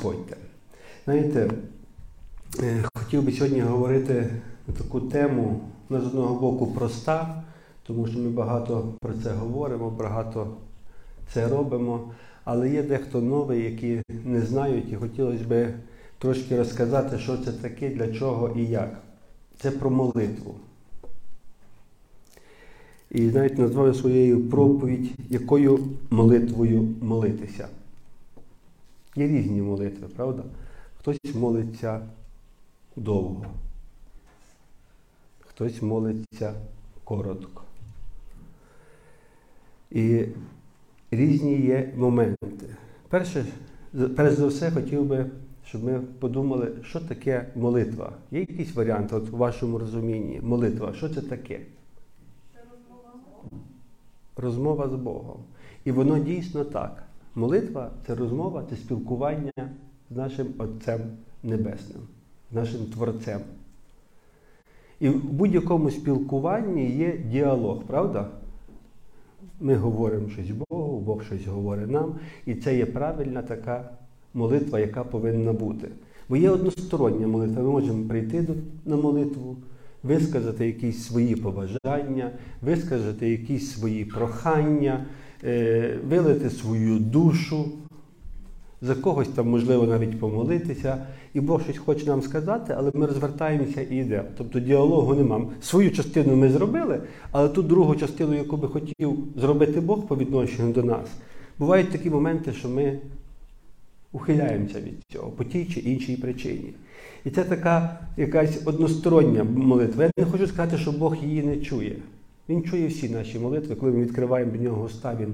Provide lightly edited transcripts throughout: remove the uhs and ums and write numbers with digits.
підходьте. Знаєте, хотів би сьогодні говорити на таку тему, вона з одного боку проста, тому що ми багато про це говоримо, багато це робимо, але є дехто новий, які не знають, і хотілося б трошки розказати, що це таке, для чого і як. Це про молитву. І, знаєте, назвав своєю проповідь, якою молитвою молитися. Є різні молитви, правда? Хтось молиться довго, хтось молиться коротко. І різні є моменти. Перш за все, хотів би, щоб ми подумали, що таке молитва. Є якісь варіанти, от у вашому розумінні, молитва, що це таке? Це розмова з Богом. Розмова з Богом. І воно дійсно так. Молитва – це розмова, це спілкування з нашим Отцем Небесним, з нашим Творцем. І в будь-якому спілкуванні є діалог, правда? Ми говоримо щось Богу, Бог щось говорить нам, і це є правильна така молитва, яка повинна бути. Бо є одностороння молитва, ми можемо прийти на молитву, висказати якісь свої побажання, висказати якісь свої прохання, вилити свою душу, за когось там, можливо, навіть помолитися, і Бог щось хоче нам сказати, але ми розвертаємося і йдемо. Тобто діалогу нема. Свою частину ми зробили, але ту другу частину, яку би хотів зробити Бог по відношенню до нас, бувають такі моменти, що ми ухиляємося від цього по тій чи іншій причині. І це така якась одностороння молитва. Я не хочу сказати, що Бог її не чує. Він чує всі наші молитви, коли ми відкриваємо до нього уста, він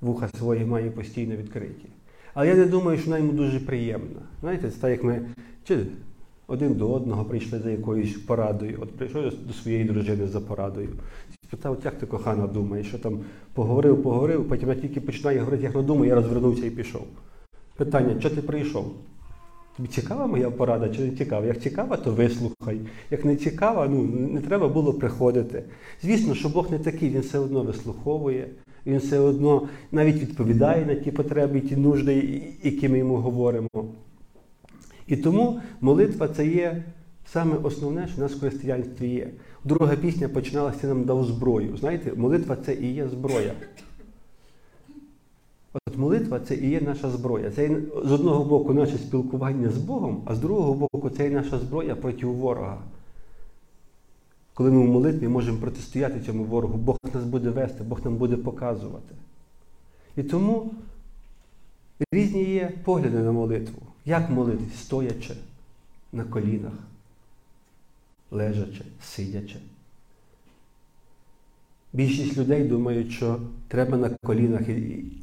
вуха свої має постійно відкриті. Але я не думаю, що вона йому дуже приємна. Знаєте, це так, як ми чи один до одного прийшли за якоюсь порадою. От прийшов до своєї дружини за порадою. Спитав, як ти, кохана, думаєш, що там поговорив, потім я тільки починаю говорити, як надумаю, я розвернувся і пішов. Питання, що ти прийшов? Тобі цікава моя порада чи не цікава? Як цікава, то вислухай. Як не цікава, не треба було приходити. Звісно, що Бог не такий, він все одно вислуховує. Він все одно навіть відповідає на ті потреби і ті нужди, які ми йому говоримо. І тому молитва – це є саме основне, що в нас в християнстві є. Друга пісня починалася «Нам дав зброю». Знаєте, молитва – це і є зброя. От молитва – це і є наша зброя. Це з одного боку наше спілкування з Богом, а з другого боку це і наша зброя проти ворога. Коли ми в молитві можемо протистояти цьому ворогу, Бог нас буде вести, Бог нам буде показувати. І тому різні є погляди на молитву. Як молитись? Стоячи, на колінах, лежачи, сидячи. Більшість людей думають, що треба на колінах.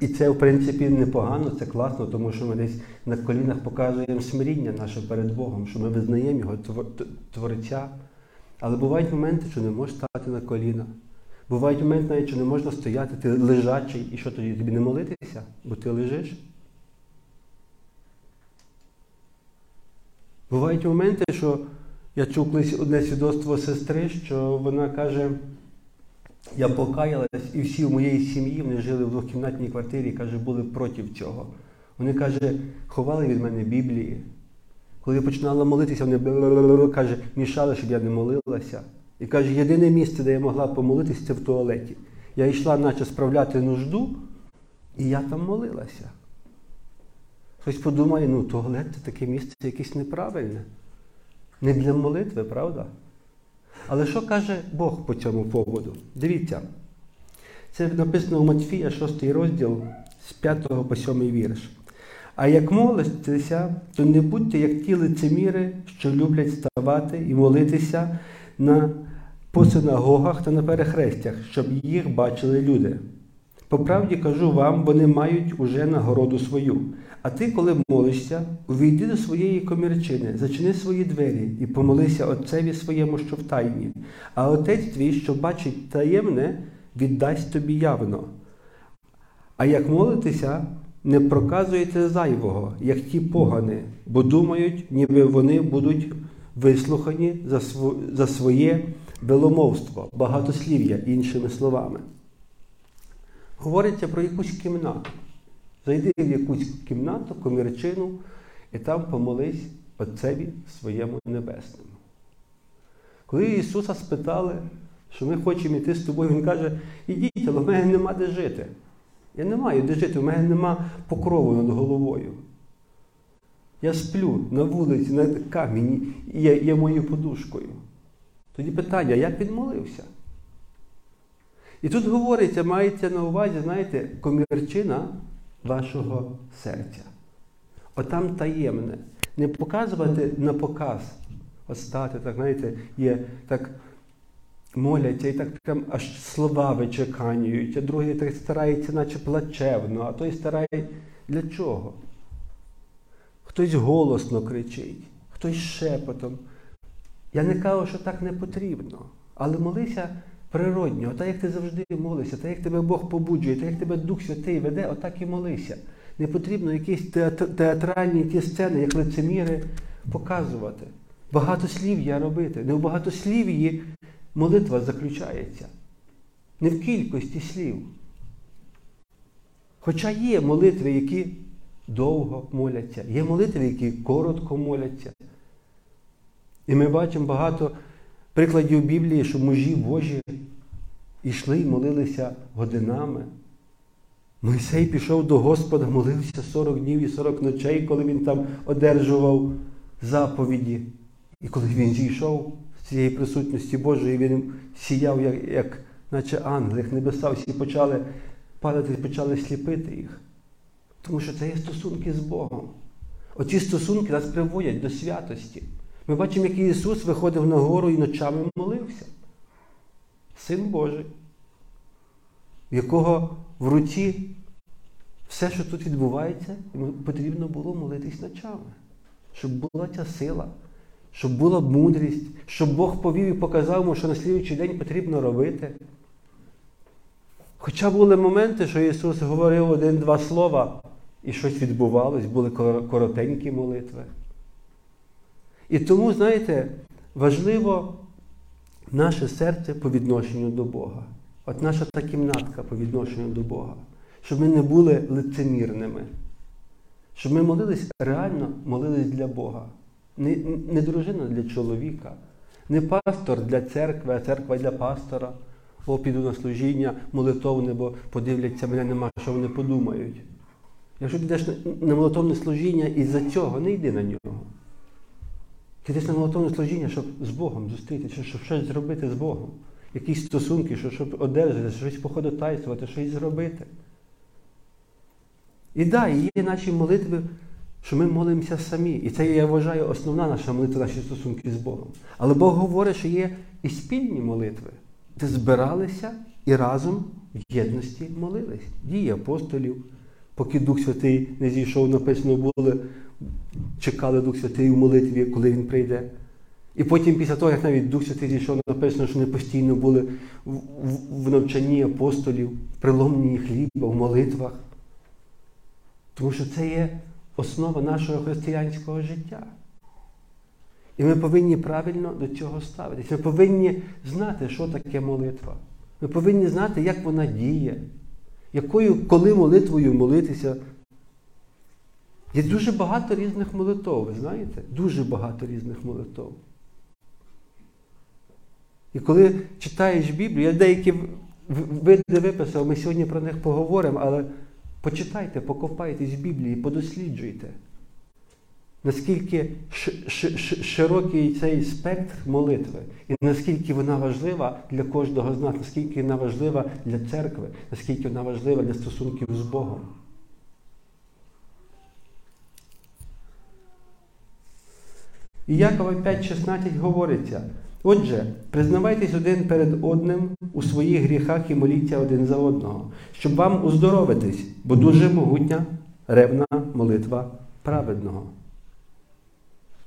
І це, в принципі, непогано, це класно, тому що ми десь на колінах показуємо смиріння наше перед Богом, що ми визнаємо Його Творця. Але бувають моменти, що не можеш стати на коліна. Бувають моменти навіть, що не можна стояти, ти лежачий. І що тоді? Тобі не молитися? Бо ти лежиш. Бувають моменти, що я чув колись одне свідоцтво сестри, що вона каже, я покаялась, і всі в моєї сім'ї, вони жили в двохкімнатній квартирі, каже, були проти цього. Вони, каже, ховали від мене Біблії. Коли я починала молитися, вони, каже, мішали, щоб я не молилася. І каже, єдине місце, де я могла помолитися, це в туалеті. Я йшла, наче справляти нужду, і я там молилася. Хтось подумає, туалет – це таке місце якесь неправильне. Не для молитви, правда? Але що каже Бог по цьому поводу? Дивіться, це написано у Матфія, 6 розділ, з 5 по 7 вірш. А як молитеся, то не будьте як ті лицеміри, що люблять ставати і молитися по синагогах та на перехрестях, щоб їх бачили люди. По правді кажу вам, вони мають уже нагороду свою. А ти, коли молишся, увійди до своєї комірчини, зачини свої двері і помолися Отцеві своєму, що в тайні. А Отець твій, що бачить таємне, віддасть тобі явно. А як молитися, не проказуйте зайвого, як ті погани, бо думають, ніби вони будуть вислухані за своє веломовство, багатослів'я, іншими словами. Говориться про якусь кімнату. Зайди в якусь кімнату, комірчину, і там помолись Отцеві своєму Небесному. Коли Ісуса спитали, що ми хочемо йти з тобою, Він каже, ідіть, але в мене нема де жити. Я не маю де жити, в мене нема покрову над головою. Я сплю на вулиці, на камені, і є моєю подушкою. Тоді питання, я підмолився. І тут говориться, мається на увазі, знаєте, комірчина вашого серця. Отам таємне. Не показувати на показ. От стати, так, знаєте, є, так моляться, і так прям аж слова вичеканюють, а другий так старається, наче плачевно, а той старається. Для чого? Хтось голосно кричить, хтось шепотом. Я не кажу, що так не потрібно, але молися природньо, так як ти завжди молишся, так як тебе Бог побуджує, так як тебе Дух Святий веде, отак і молися. Не потрібно якісь театральні ті сцени, як лицеміри, показувати. Багатослів'я робити. Не в багатослів'ї молитва заключається. Не в кількості слів. Хоча є молитви, які довго моляться, є молитви, які коротко моляться. І ми бачимо багато прикладів Біблії, що мужі Божі йшли і молилися годинами. Мойсей пішов до Господа, молився 40 днів і 40 ночей, коли він там одержував заповіді. І коли він зійшов з цієї присутності Божої, він сіяв, як наче ангел, як небеса, всі почали падати, почали сліпити їх. Тому що це є стосунки з Богом. Оці стосунки нас приводять до святості. Ми бачимо, як Ісус виходив на гору і ночами молився. Син Божий, в якого в руці все, що тут відбувається, йому потрібно було молитись ночами. Щоб була ця сила, щоб була мудрість, щоб Бог повів і показав йому, що на слідуючий день потрібно робити. Хоча були моменти, що Ісус говорив один-два слова, і щось відбувалось, були коротенькі молитви. І тому, знаєте, важливо наше серце по відношенню до Бога. От наша та кімнатка по відношенню до Бога. Щоб ми не були лицемірними. Щоб ми молились, реально молились для Бога. Не дружина для чоловіка, не пастор для церкви, а церква для пастора. О, піду на служіння молитовне, бо подивляться, мене нема, що вони подумають. Якщо ти йдеш на молитовне служіння і за цього, не йди на нього. Ти йдеш на молитовне служіння, щоб з Богом зустрітися, щоб щось зробити з Богом. Якісь стосунки, щоб одержати, щось походотайствувати, щось зробити. І да, і є наші молитви, що ми молимося самі. І це, я вважаю, основна наша молитва, наші стосунки з Богом. Але Бог говорить, що є і спільні молитви, де збиралися і разом в єдності молились. Дії апостолів, поки Дух Святий не зійшов, написано було, чекали Дух Святий в молитві, коли Він прийде. І потім, після того, як навіть Дух Святий зійшов, написано, що вони постійно були в навчанні апостолів, в преломленні хліба, в молитвах. Тому що це є основа нашого християнського життя. І ми повинні правильно до цього ставитись. Ми повинні знати, що таке молитва. Ми повинні знати, як вона діє, коли молитвою молитися. Є дуже багато різних молитов, ви знаєте? Дуже багато різних молитов. І коли читаєш Біблію, я деякі види виписав, ми сьогодні про них поговоримо, але почитайте, покопайтесь в Біблії, подосліджуйте. Наскільки широкий цей спектр молитви, і наскільки вона важлива для кожного з нас, наскільки вона важлива для церкви, наскільки вона важлива для стосунків з Богом. І Якова 5,16 говориться, отже, признавайтесь один перед одним у своїх гріхах і моліться один за одного, щоб вам уздоровитись, бо дуже могутня ревна молитва праведного.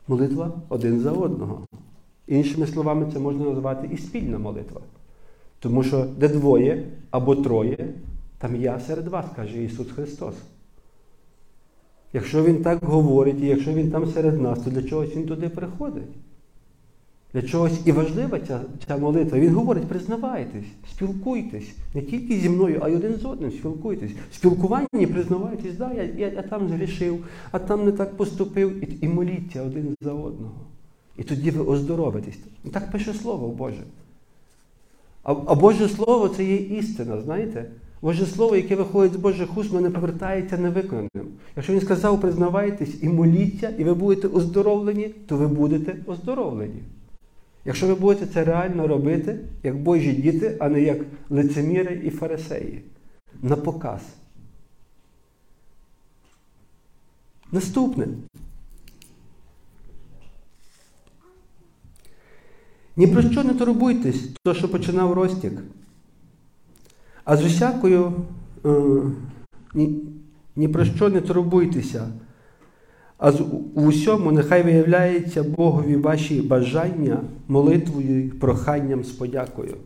Молитва один за одного. Іншими словами, це можна назвати і спільна молитва. Тому що де двоє або троє, там я серед вас, каже Ісус Христос. Якщо Він так говорить, і якщо Він там серед нас, то для чогось Він туди приходить? для чогось і важлива ця молитва. Він говорить, признавайтесь, спілкуйтесь, не тільки зі мною, а й один з одним спілкуйтесь. В спілкуванні признавайтесь, да, я там згрішив, а там не так поступив, і моліться один за одного. І тоді ви оздоровитесь. Так пише Слово Боже. А Боже Слово – це є істина, знаєте? Боже Слово, яке виходить з Божих уст, не повертається невиконаним. Якщо Він сказав, признавайтесь і моліться, і ви будете оздоровлені, то ви будете оздоровлені. Якщо ви будете це реально робити, як Божі діти, а не як лицеміри і фарисеї. На показ. Наступне. Ні про що не турбуйтесь, то, що починав Ростік. А з усякою ні про що не турбуйтеся, а з усьому нехай виявляється Богові ваші бажання молитвою, проханням з подякою.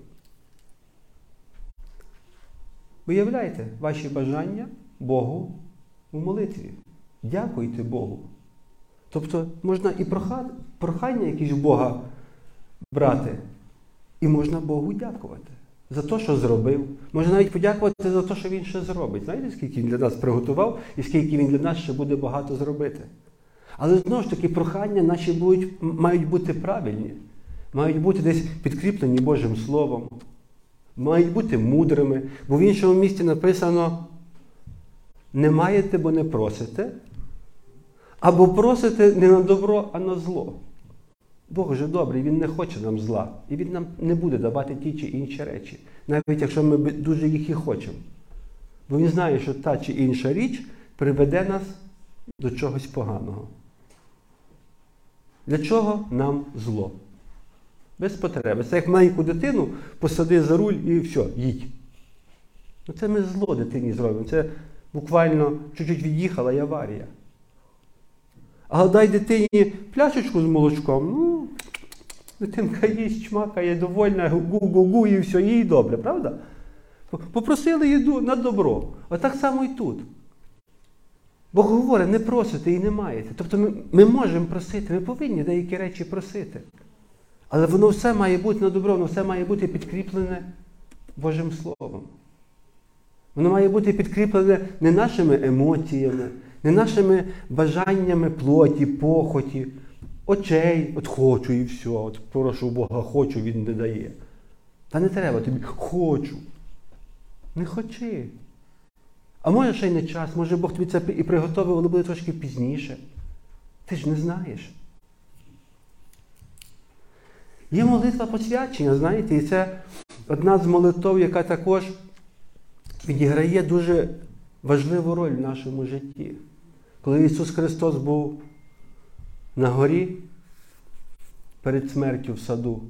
Виявляйте ваші бажання Богу у молитві. Дякуйте Богу. Тобто можна і прохання якісь в Бога брати, і можна Богу дякувати за те, що зробив. Можна навіть подякувати за те, що Він ще зробить. Знаєте, скільки Він для нас приготував і скільки Він для нас ще буде багато зробити. Але знову ж таки, прохання наші мають бути правильні, мають бути десь підкріплені Божим Словом, мають бути мудрими. Бо в іншому місці написано: не маєте, бо не просите, або просите не на добро, а на зло. Бог же добрий, Він не хоче нам зла. І Він нам не буде давати ті чи інші речі. Навіть якщо ми дуже їх і хочемо. Бо Він знає, що та чи інша річ приведе нас до чогось поганого. Для чого нам зло? Без потреби. Це як маленьку дитину посади за руль і все, їдь. Ну це ми зло дитині зробимо. Це буквально чуть-чуть від'їхала і аварія. А дай дитині пляшечку з молочком, ну, дитинка їсть, чмакає, довольна, гу-гу-гу, і все, їй добре, правда? Попросили їду на добро. Отак само і тут. Бог говорить, не просите і не маєте. Тобто ми можемо просити, ми повинні деякі речі просити. Але воно все має бути на добро, воно все має бути підкріплене Божим Словом. Воно має бути підкріплене не нашими емоціями, не нашими бажаннями плоті, похоті, очей, от хочу і все, от прошу Бога, хочу, Він не дає. Та не треба тобі, хочу. Не хочи. А може ще й не час, може Бог тобі це і приготовив, але буде трошки пізніше. Ти ж не знаєш. Є молитва посвячення, знаєте, і це одна з молитов, яка також відіграє дуже важливу роль в нашому житті. Коли Ісус Христос був на горі перед смертю в саду,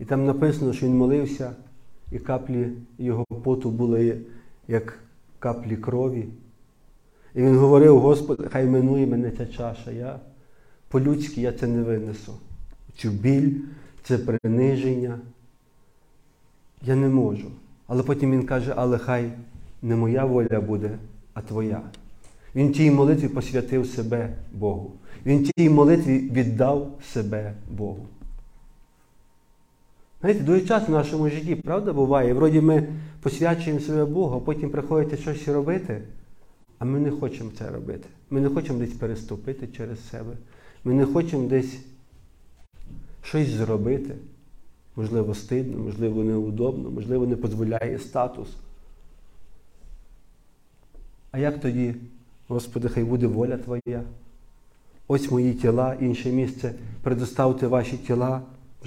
і там написано, що Він молився, і каплі Його поту були, як каплі крові. І Він говорив: Господи, хай минує мене ця чаша, я по-людськи я це не винесу. Цю біль, це приниження. Я не можу. Але потім Він каже: але хай не моя воля буде, а Твоя. Він тій молитві посвятив себе Богу. Він тій молитві віддав себе Богу. Знаєте, дуже часто в нашому житті, правда, буває? Вроді ми посвячуємо себе Богу, а потім приходиться щось робити, а ми не хочемо це робити. Ми не хочемо десь переступити через себе. Ми не хочемо десь щось зробити. Можливо, стидно, можливо, неудобно, можливо, не дозволяє статус. А як тоді, Господи, хай буде воля Твоя? Ось мої тіла, інше місце, предоставте ваші тіла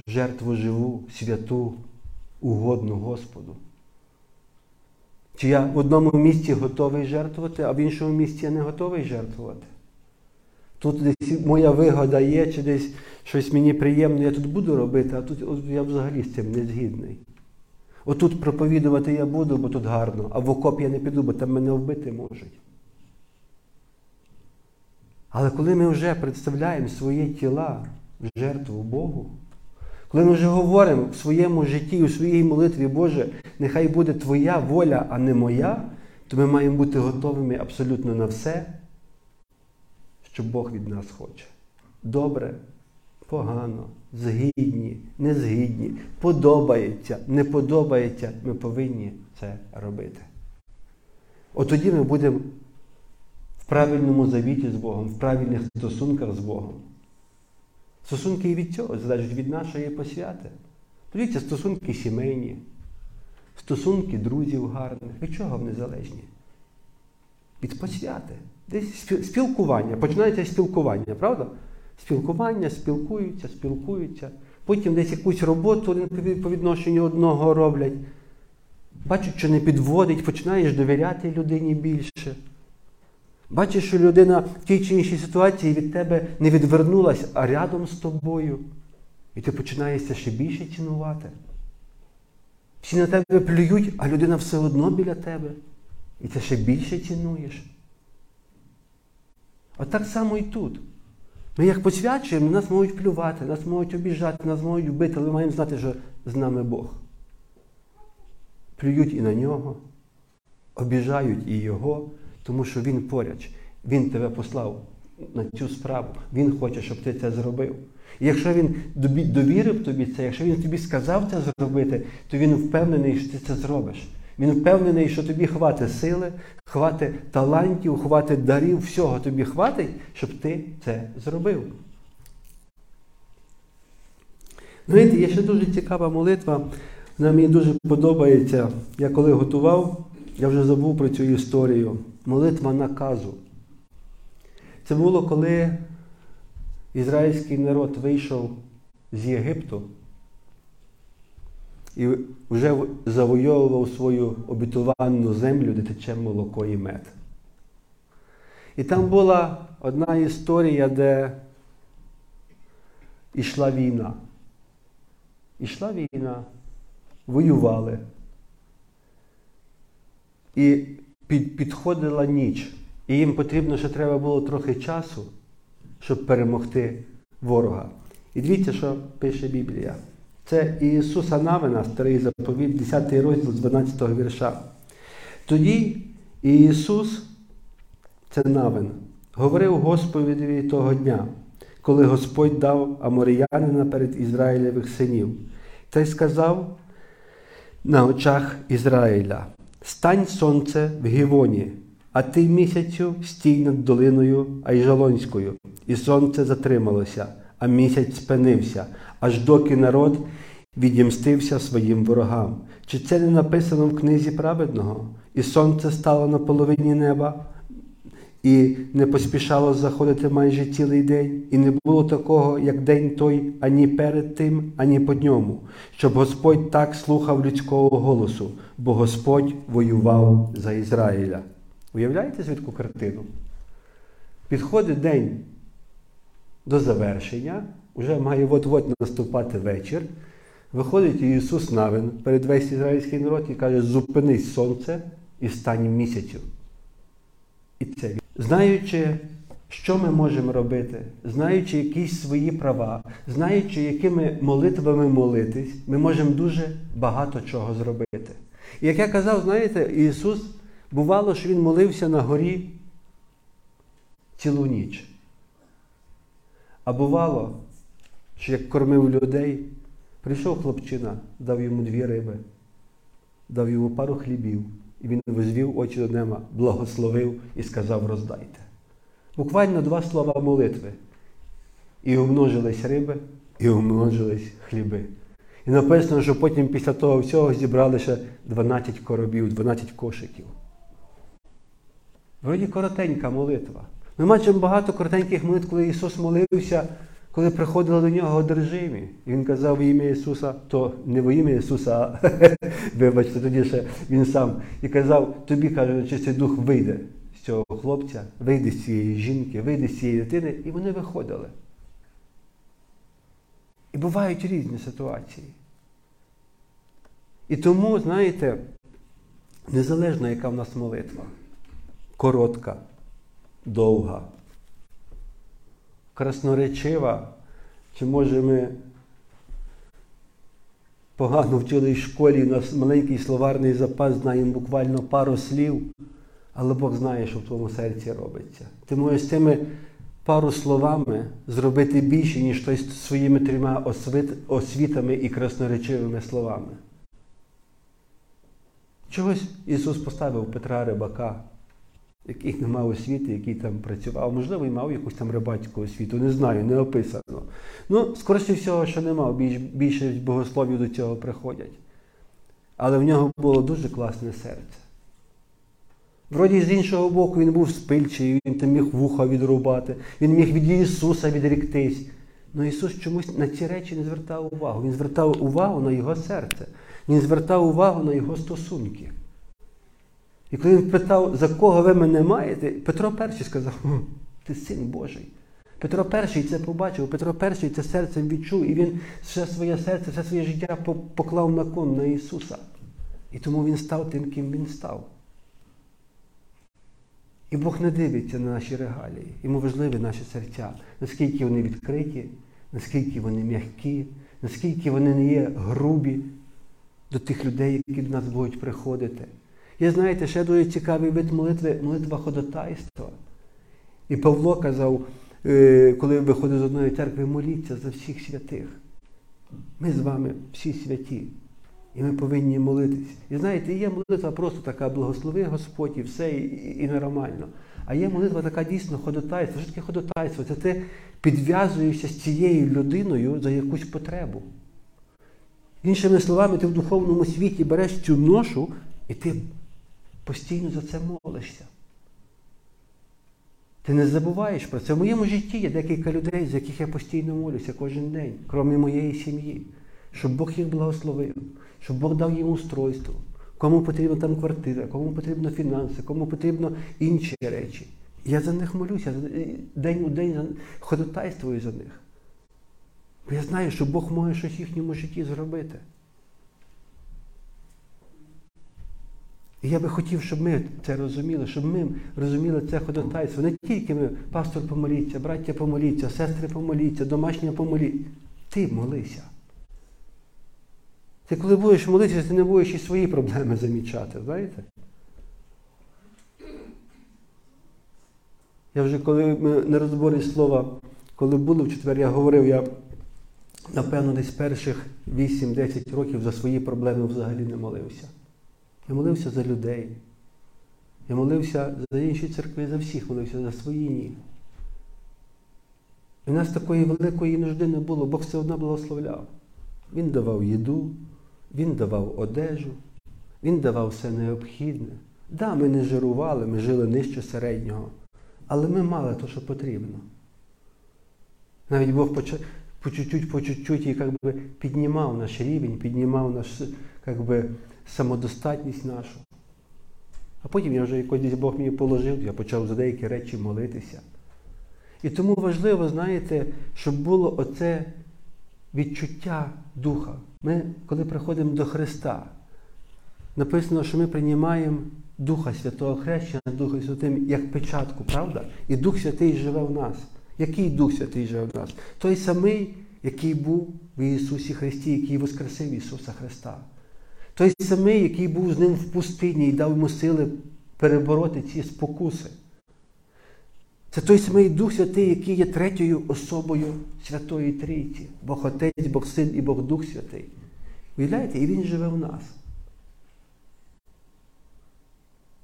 в жертву живу, святу, угодну Господу. Чи я в одному місці готовий жертвувати, а в іншому місці я не готовий жертвувати? Тут десь моя вигода є, чи десь щось мені приємно, я тут буду робити, а тут я взагалі з цим не згідний. Отут проповідувати я буду, бо тут гарно, а в окоп я не піду, бо там мене вбити можуть. Але коли ми вже представляємо своє тіла в жертву Богу, коли ми вже говоримо в своєму житті і у своїй молитві: Боже, нехай буде Твоя воля, а не моя, то ми маємо бути готовими абсолютно на все, що Бог від нас хоче. Добре, погано, згідні, незгідні, подобається, не подобається, ми повинні це робити. От тоді ми будемо в правильному завіті з Богом, в правильних стосунках з Богом. Стосунки і від цього залежать від нашої посвяти. Дивіться, стосунки сімейні, стосунки друзів гарних. Від чого вони залежні? Від посвяти. Десь спілкування. Починається спілкування, правда? Спілкування, спілкуються. Потім десь якусь роботу по відношенню одного роблять. Бачать, що не підводить, починаєш довіряти людині більше. Бачиш, що людина в тій чи іншій ситуації від тебе не відвернулася, а рядом з тобою. І ти починаєшся ще більше цінувати. Всі на тебе плюють, а людина все одно біля тебе. І ти ще більше цінуєш. От так само і тут. Ми як посвячуємо, нас можуть плювати, нас можуть обіжати, нас можуть вбити, але ми маємо знати, що з нами Бог. Плюють і на нього, обіжають і його, тому що він поряд, він тебе послав на цю справу, він хоче, щоб ти це зробив. І якщо він довірив тобі це, якщо він тобі сказав це зробити, то він впевнений, що ти це зробиш. Він впевнений, що тобі хватить сили, хватить талантів, хватить дарів, всього тобі хватить, щоб ти це зробив. Знаєте, є ще дуже цікава молитва, вона мені дуже подобається. Я коли готував, я вже забув про цю історію. Молитва наказу. Це було, коли ізраїльський народ вийшов з Єгипту і вже завойовував свою обітовану землю, де тече молоко і мед. І там була одна історія, де йшла війна. Ішла війна, воювали. І підходила ніч. І їм потрібно, що треба було трохи часу, щоб перемогти ворога. І дивіться, що пише Біблія. Це Ісуса Навина, Старий заповіт, 10 розділ, з 12 вірша. Тоді Ісус, це Навин, говорив Господові того дня, коли Господь дав аморіянина перед Ізраїлевих синів. Та й сказав на очах Ізраїля: «Стань, сонце, в Гівоні, а ти, місяцю, стій над долиною Айжалонською». І сонце затрималося, а місяць спинився, аж доки народ відімстився своїм ворогам. Чи це не написано в книзі праведного? І сонце стало на половині неба, і не поспішало заходити майже цілий день, і не було такого, як день той, ані перед тим, ані по ньому, щоб Господь так слухав людського голосу, бо Господь воював за Ізраїля. Уявляєте звідку картину? Підходить день до завершення, уже має от-от наступати вечір, виходить Ісус Навин перед весь ізраїльський народ і каже: «Зупинись, сонце, і стань місяцю». І це. Знаючи, що ми можемо робити, знаючи якісь свої права, знаючи, якими молитвами молитись, ми можемо дуже багато чого зробити. І як я казав, знаєте, Ісус, бувало, що Він молився на горі цілу ніч. А бувало, що як кормив людей, прийшов хлопчина, дав йому 2 риби, дав йому пару хлібів, і він возвів очі до неба, благословив і сказав: «Роздайте». Буквально 2 слова молитви. І умножились риби, і умножились хліби. І написано, що потім після того всього зібрали ще 12 коробів, 12 кошиків. Вроді коротенька молитва. Ми бачимо багато коротеньких молитв, коли Ісус молився, коли приходили до Нього одержимі. І Він казав в ім'я Ісуса, то не в ім'я Ісуса, а вибачте, тоді ще Він сам. І казав: «Тобі, каже, чистий дух, вийде з цього хлопця, вийде з цієї жінки, вийде з цієї дитини». І вони виходили. І бувають різні ситуації. І тому, знаєте, незалежно яка в нас молитва, коротка, довга, красноречива, чи може ми погано вчились в школі, у нас маленький словарний запас, знаємо буквально пару слів, але Бог знає, що в твоєму серці робиться. Ти можеш з цими пару словами зробити більше, ніж хтось своїми 3 освітами і красноречивими словами. Чогось Ісус поставив Петра Рибака, який не мав освіти, який там працював. Можливо, і мав якусь там рибацьку освіту, не знаю, не описано. Ну, скоріше всього, що не мав, більше богословів до цього приходять. Але в нього було дуже класне серце. Вроді, з іншого боку, він був спильчий, він там міг вуха відрубати, він міг від Ісуса відріктись. Але Ісус чомусь на ці речі не звертав увагу. Він звертав увагу на його серце. Він звертав увагу на його стосунки. І коли він питав, за кого ви мене маєте, Петро І сказав, ти син Божий. Петро І це побачив, Петро І це серцем відчув, і він все своє серце, все своє життя поклав на кон на Ісуса. І тому він став тим, ким він став. І Бог не дивиться на наші регалії. Йому важливі наші серця. Наскільки вони відкриті, наскільки вони м'які, наскільки вони не є грубі до тих людей, які до нас будуть приходити. І знаєте, ще дуже цікавий вид молитви – молитва ходатайства. І Павло казав, коли виходив з одної церкви, моліться за всіх святих. Ми з вами всі святі. І ми повинні молитись. І знаєте, є молитва просто така, благослови Господь і все, і нормально. А є молитва така дійсно ходатайство. Що таке ходатайство? Це ти підв'язуєшся з цією людиною за якусь потребу. Іншими словами, ти в духовному світі береш цю ношу, і ти постійно за це молишся. Ти не забуваєш про це. В моєму житті є декілька людей, з яких я постійно молюся кожен день, крім моєї сім'ї. Щоб Бог їх благословив, щоб Бог дав їм устройство, кому потрібна там квартира, кому потрібно фінанси, кому потрібно інші речі. Я за них молюся, день у день ходатайствую за них. Бо я знаю, що Бог може щось в їхньому житті зробити. І я би хотів, щоб ми це розуміли, щоб ми розуміли це ходатайство. Не тільки ми, пастор помоліться, браття помоліться, сестри помоліться, домашня помоліться. Ти молися. Ти коли будеш молитися, ти не будеш і свої проблеми замічати, знаєте? Я вже, коли ми на розборі слова, коли були в четвер, я говорив, я, напевно, десь перших 8-10 років за свої проблеми взагалі не молився. Я молився за людей. Я молився за інші церкви, за всіх молився, за свої ні. У нас такої великої нужди не було, Бог все одно благословляв. Він давав їду, Він давав одежу, Він давав все необхідне. Так, да, ми не жирували, ми жили нижче середнього, але ми мали те, що потрібно. Навіть Бог по чуть-чуть якби піднімав наш рівень, піднімав нашу самодостатність нашу. А потім я вже якось Бог мені положив, я почав за деякі речі молитися. І тому важливо, знаєте, щоб було оце відчуття Духа. Ми, коли приходимо до Христа, написано, що ми приймаємо Духа Святого Хрещення, Духа Святим, як печатку, правда? І Дух Святий живе в нас. Який Дух Святий живе в нас? Той самий, який був в Ісусі Христі, який воскресив Ісуса Христа. Той самий, який був з Ним в пустині і дав йому сили перебороти ці спокуси. Це той самий Дух Святий, який є третьою особою Святої Трійці. Бог Отець, Бог Син і Бог Дух Святий. Уявляєте? І Він живе в нас.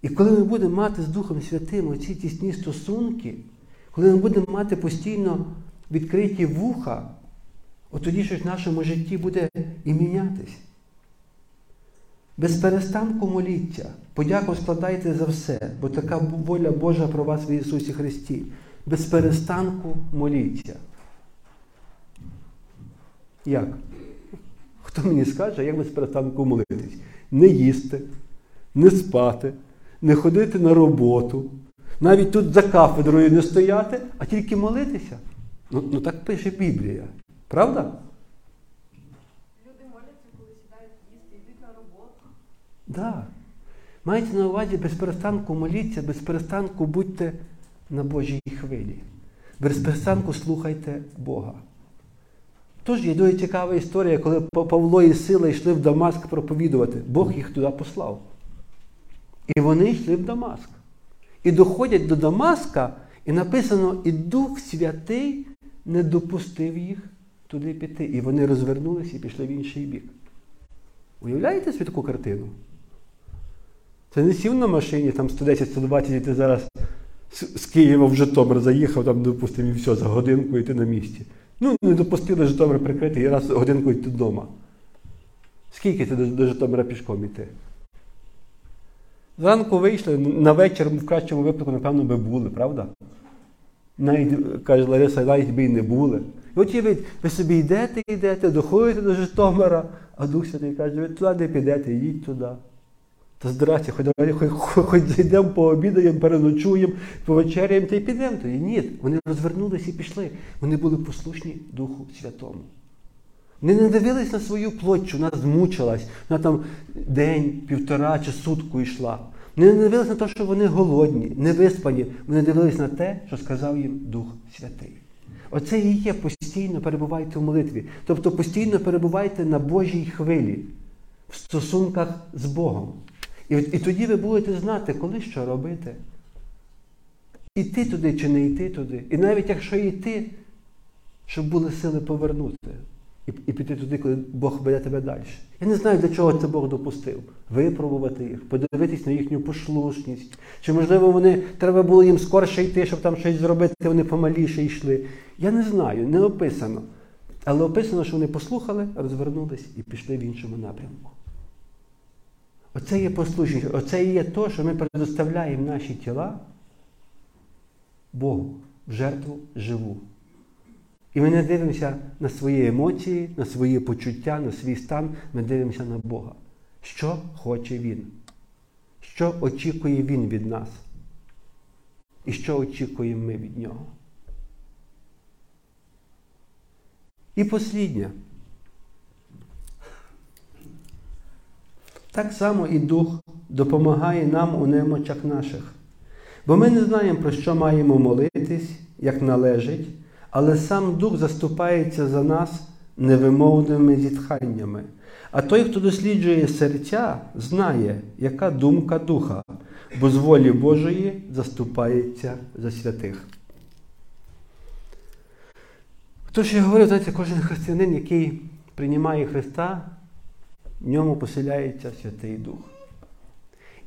І коли ми будемо мати з Духом Святим оці тісні стосунки, коли ми будемо мати постійно відкриті вуха, от тоді щось в нашому житті буде і мінятись. Без перестанку моліться, подяку складайте за все, бо така воля Божа про вас в Ісусі Христі. Без перестанку моліться. Як? Хто мені скаже, як без перестанку молитись? Не їсти, не спати, не ходити на роботу, навіть тут за кафедрою не стояти, а тільки молитися. Ну так пише Біблія. Правда? Да. Мається на увазі, без перестанку моліться, без перестанку будьте на Божій хвилі. Без перестанку слухайте Бога. Тож є дуже цікава історія, коли Павло і Сила йшли в Дамаск проповідувати. Бог їх туди послав. І вони йшли в Дамаск. І доходять до Дамаска, І написано, і Дух Святий не допустив їх туди піти. І вони розвернулися і пішли в інший бік. Уявляєте собі таку картину? Ти не сів на машині, там 110-120, і ти зараз з Києва в Житомир заїхав, там, допустимо, і все, за годинку і ти на місці. Ну, не допустили Житомир прикрити, і раз годинку йти вдома. Скільки ти до Житомира пішком йти? Зранку вийшли, на вечір, в кращому випадку, напевно, би були, правда? Навіть, каже Лариса, навіть би й не були. І от ви собі йдете, доходите до Житомира, а Дух Святий каже, ви туди не підете, йдіть туди. Та здрасте, хоч зайдемо, пообідаємо, переночуємо, повечеряємо, та й підемо тоді. Ні, вони розвернулися і пішли. Вони були послушні Духу Святому. Вони не дивились на свою плоть, вона змучилась, вона там день, півтора чи сутку йшла. Вони не дивились на те, що вони голодні, не виспані. Вони дивились на те, що сказав їм Дух Святий. Оце і є постійно перебувайте в молитві. Тобто постійно перебувайте на Божій хвилі, в стосунках з Богом. І тоді ви будете знати, коли що робити. Іти туди чи не йти туди. І навіть якщо йти, щоб були сили повернути. І піти туди, коли Бог веде тебе далі. Я не знаю, для чого це Бог допустив. Випробувати їх, подивитись на їхню послушність. Чи, можливо, треба було їм скорше йти, щоб там щось зробити, вони помаліше йшли. Я не знаю, не описано. Але описано, що вони послухали, розвернулись і пішли в іншому напрямку. Оце є послушність, оце і є те, що ми предоставляємо наші тіла Богу, в жертву живу. І ми не дивимося на свої емоції, на свої почуття, на свій стан, ми дивимося на Бога. Що хоче Він? Що очікує Він від нас? І що очікуємо ми від Нього? І останнє. Так само і Дух допомагає нам у немочах наших. Бо ми не знаємо, про що маємо молитись, як належить, але сам Дух заступається за нас невимовними зітханнями. А той, хто досліджує серця, знає, яка думка Духа, бо з волі Божої заступається за святих. Тож я говорю, знаєте, кожен християнин, який приймає Христа, в ньому поселяється Святий Дух.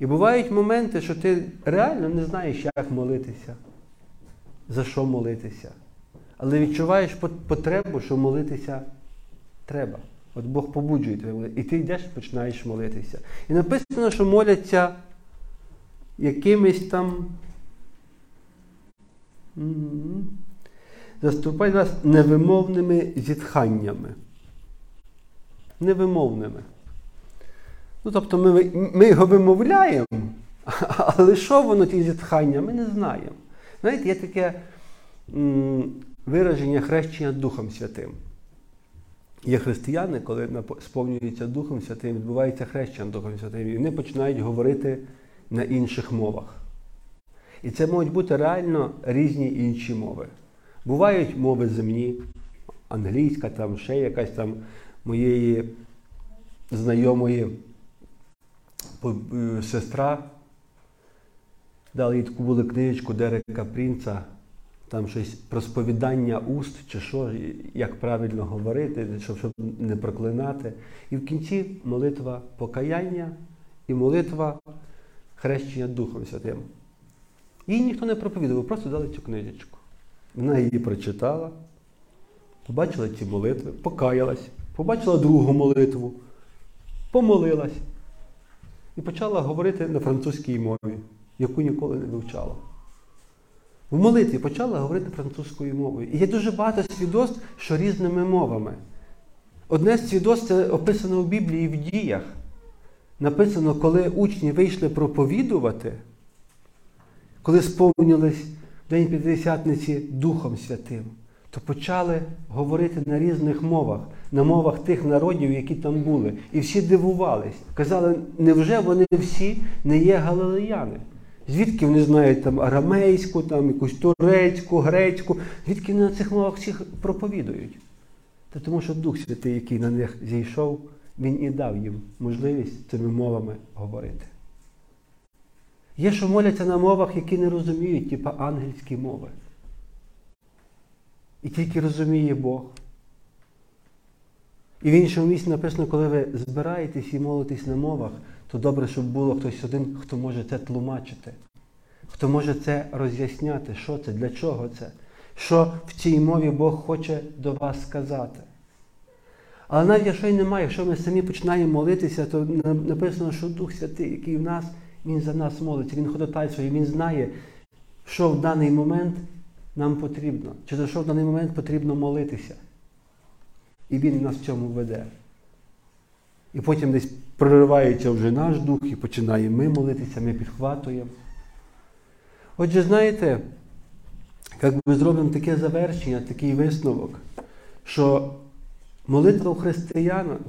І бувають моменти, що ти реально не знаєш, як молитися, за що молитися. Але відчуваєш потребу, що молитися треба. От Бог побуджує тебе молитися. І ти йдеш і починаєш молитися. І написано, що моляться якимись там заступають вас невимовними зітханнями. Невимовними. Ну, тобто ми його вимовляємо, але що воно ті зітхання, ми не знаємо. Знаєте, є таке вираження хрещення Духом Святим. Є християни, коли сповнюються Духом Святим, відбувається хрещення Духом Святим, і вони починають говорити на інших мовах. І це можуть бути реально різні інші мови. Бувають мови земні, англійська, там ще якась там моєї знайомої сестра. Дали їй таку були книжечку Дерека Принца, там щось про сповідання уст, чи що, як правильно говорити, щоб не проклинати. І в кінці молитва покаяння і молитва хрещення Духом Святим. Їй ніхто не проповідував, просто дали цю книжечку. Вона її прочитала, побачила ці молитви, покаялась, побачила другу молитву, помолилась і почала говорити на французькій мові, яку ніколи не вивчала. В молитві почала говорити французькою мовою. І є дуже багато свідоцтв, що різними мовами. Одне з свідоцтв, це описано в Біблії в Діях. Написано, коли учні вийшли проповідувати, коли сповнились в День П'ятдесятниці Духом Святим, то почали говорити на різних мовах, на мовах тих народів, які там були. І всі дивувались. Казали, невже вони всі не є галилеяни? Звідки вони знають там арамейську, там якусь турецьку, грецьку? Звідки вони на цих мовах всіх проповідують? Та тому що Дух Святий, який на них зійшов, він і дав їм можливість цими мовами говорити. Є, що моляться на мовах, які не розуміють, типу ангельські мови. І тільки розуміє Бог. І в іншому місці написано, коли ви збираєтесь і молитесь на мовах, то добре, щоб було хтось один, хто може це тлумачити, хто може це роз'ясняти, що це, для чого це, що в цій мові Бог хоче до вас сказати. Але навіть якщо й немає, якщо ми самі починаємо молитися, то написано, що Дух Святий, який в нас, Він за нас молиться, Він ходатайствує, Він знає, що в даний момент нам потрібно, чи за що в даний момент потрібно молитися. І Він нас в цьому веде. І потім десь проривається вже наш дух, і починаємо ми молитися, ми підхватуємо. Отже, знаєте, як ми зробимо таке завершення, такий висновок, що молитва у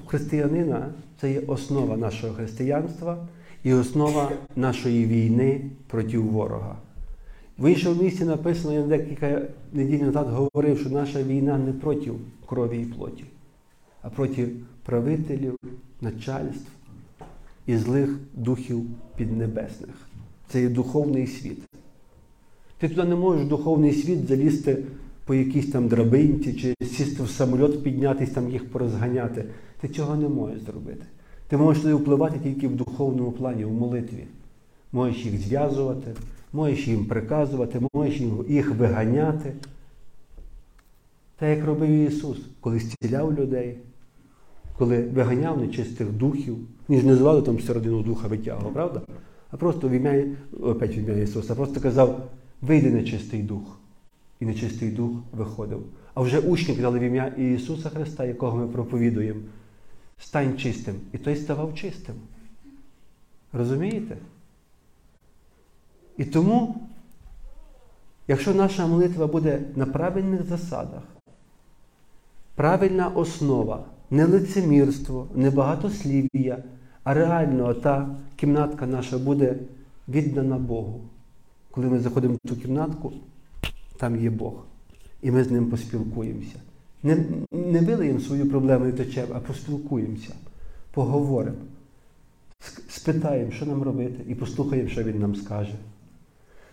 християнина – це є основа нашого християнства і основа нашої війни проти ворога. В іншому місці написано, я декілька неділь назад говорив, що наша війна не проти крові і плоті, а проти правителів, начальств і злих духів піднебесних. Це є духовний світ. Ти туди не можеш в духовний світ залізти по якійсь там драбинці, чи сісти в самоліт, піднятись, там їх порозганяти. Ти цього не можеш зробити. Ти можеш туди впливати тільки в духовному плані, в молитві. Можеш їх зв'язувати, можеш їм приказувати, можеш їх виганяти. Та як робив Ісус, коли зціляв людей, коли виганяв нечистих духів, він ж не звали там середину духа витягував, правда? А просто в ім'я Ісуса, просто казав, вийди нечистий дух. І нечистий дух виходив. А вже учні казали в ім'я Ісуса Христа, якого ми проповідуємо, стань чистим. І той ставав чистим. Розумієте? І тому, якщо наша молитва буде на правильних засадах, правильна основа, не лицемірство, не багатослів'я, а реально та кімнатка наша буде віддана Богу. Коли ми заходимо в ту кімнатку, там є Бог. І ми з Ним поспілкуємося. Не вилиємо свою проблему і втечемо, а поспілкуємося, поговоримо, спитаємо, що нам робити, і послухаємо, що Він нам скаже.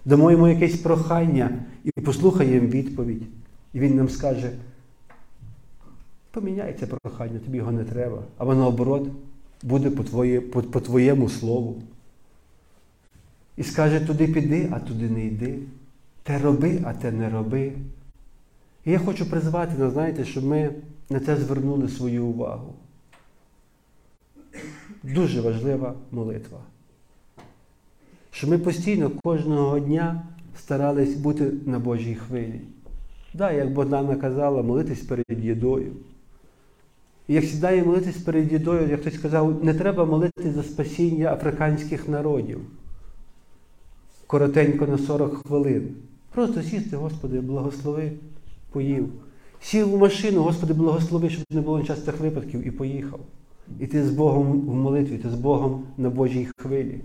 Дамо йому якесь прохання і послухаємо відповідь. І Він нам скаже, поміняй це прохання, тобі його не треба. Або наоборот, буде по твоєму слову. І скаже, туди піди, а туди не йди. Те роби, а те не роби. І я хочу призвати нас, знаєте, щоб ми на це звернули свою увагу. Дуже важлива молитва. Щоб ми постійно кожного дня старались бути на Божій хвилі. Так, як Богдана казала, молитись перед їдою. І як сідає молитись перед їдою, як хтось казав, не треба молитись за спасіння африканських народів. Коротенько на 40 хвилин. Просто сісти, Господи, благослови, поїв. Сів у машину, Господи, благослови, щоб не було нещастих випадків, і поїхав. І ти з Богом в молитві, ти з Богом на Божій хвилі.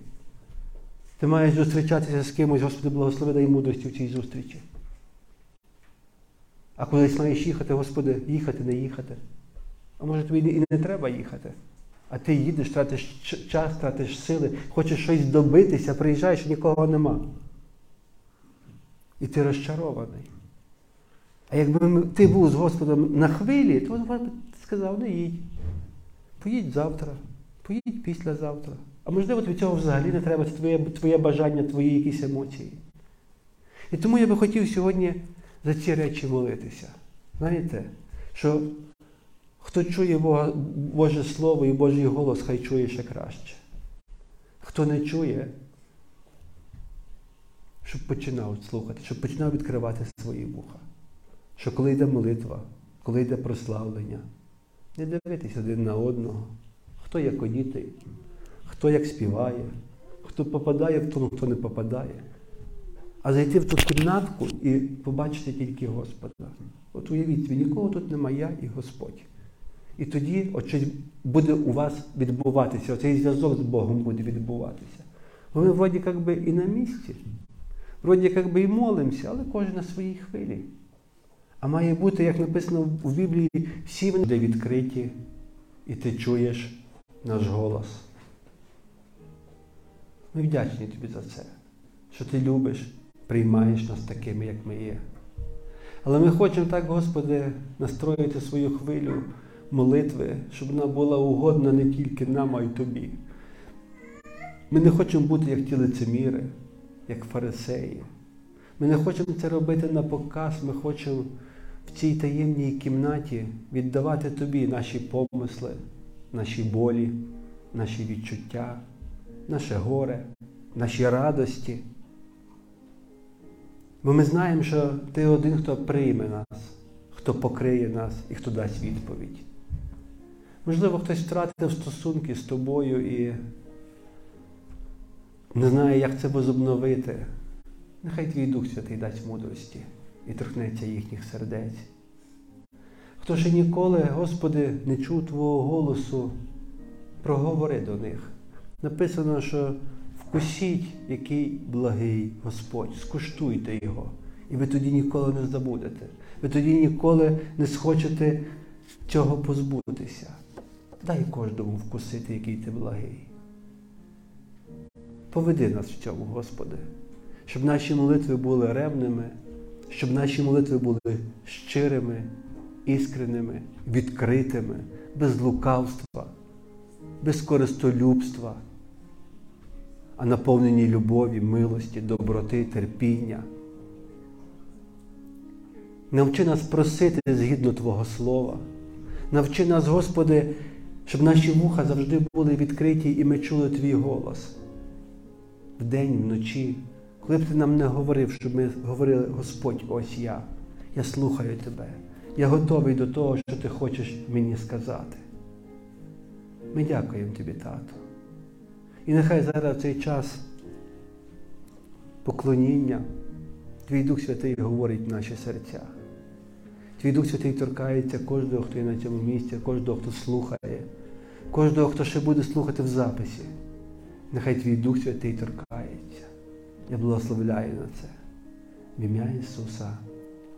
Ти маєш зустрічатися з кимось, Господи, благослови, дай мудрості в цій зустрічі. А колись маєш їхати, Господи, їхати, не їхати. А може тобі і не треба їхати. А ти їдеш, тратиш час, тратиш сили, хочеш щось добитися, приїжджаєш, нікого нема. І ти розчарований. А якби ти був з Господом на хвилі, то Господь сказав, не їдь. Поїдь завтра, поїдь післязавтра. А можливо, від цього взагалі не треба, це твоє бажання, твої якісь емоції. І тому я би хотів сьогодні за ці речі молитися. Знаєте, що хто чує Боже Слово і Божий голос, хай чує ще краще. Хто не чує, щоб починав слухати, щоб починав відкривати свої вуха. Що коли йде молитва, коли йде прославлення, не дивитися один на одного, хто як одітий, хто як співає, хто попадає в ту, хто не попадає. А зайти в ту кімнатку і побачити тільки Господа. От уявіть, нікого тут немає, я і Господь. І тоді буде у вас відбуватися, оцей зв'язок з Богом буде відбуватися. Бо ми вроді як би і на місці, вроді як би і молимося, але кожен на своїй хвилі. А має бути, як написано в Біблії, всі вони будуть відкриті, і ти чуєш наш голос. Ми вдячні тобі за це. що Ти любиш, приймаєш нас такими, як ми є. Але ми хочемо так, Господи, настроїти свою хвилю молитви, щоб вона була угодна не тільки нам, а й Тобі. Ми не хочемо бути як ті лицеміри, як фарисеї. Ми не хочемо це робити на показ, ми хочемо в цій таємній кімнаті віддавати Тобі наші помисли, наші болі, наші відчуття, наше горе, наші радості. Бо ми знаємо, що Ти один, хто прийме нас, хто покриє нас і хто дасть відповідь. Можливо, хтось втратив стосунки з Тобою і не знає, як це возобновити. Нехай Твій Дух Святий дасть мудрості і торкнеться їхніх сердець. Хто ще ніколи, Господи, не чув Твого голосу, проговори до них. Написано, що вкусіть, який благий Господь, скуштуйте Його, і ви тоді ніколи не забудете. Ви тоді ніколи не схочете цього позбутися. Дай кожному вкусити, який Ти благий. Поведи нас в цьому, Господи, щоб наші молитви були ревними, щоб наші молитви були щирими, іскреними, відкритими, без лукавства, без користолюбства, а наповнені любові, милості, доброти, терпіння. Навчи нас просити згідно Твого Слова. Навчи нас, Господи, щоб наші вуха завжди були відкриті і ми чули Твій голос. Вдень, вночі, коли б Ти нам не говорив, щоб ми говорили: Господь, ось я слухаю Тебе, я готовий до того, що Ти хочеш мені сказати. Ми дякуємо Тобі, Тату. І нехай зараз в цей час поклоніння Твій Дух Святий говорить в наші серця. Твій Дух Святий торкається кожного, хто є на цьому місці, кожного, хто слухає, кожного, хто ще буде слухати в записі. Нехай Твій Дух Святий торкається. Я благословляю на це. В ім'я Ісуса.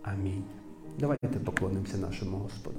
Амінь. Давайте поклонимося нашому Господу.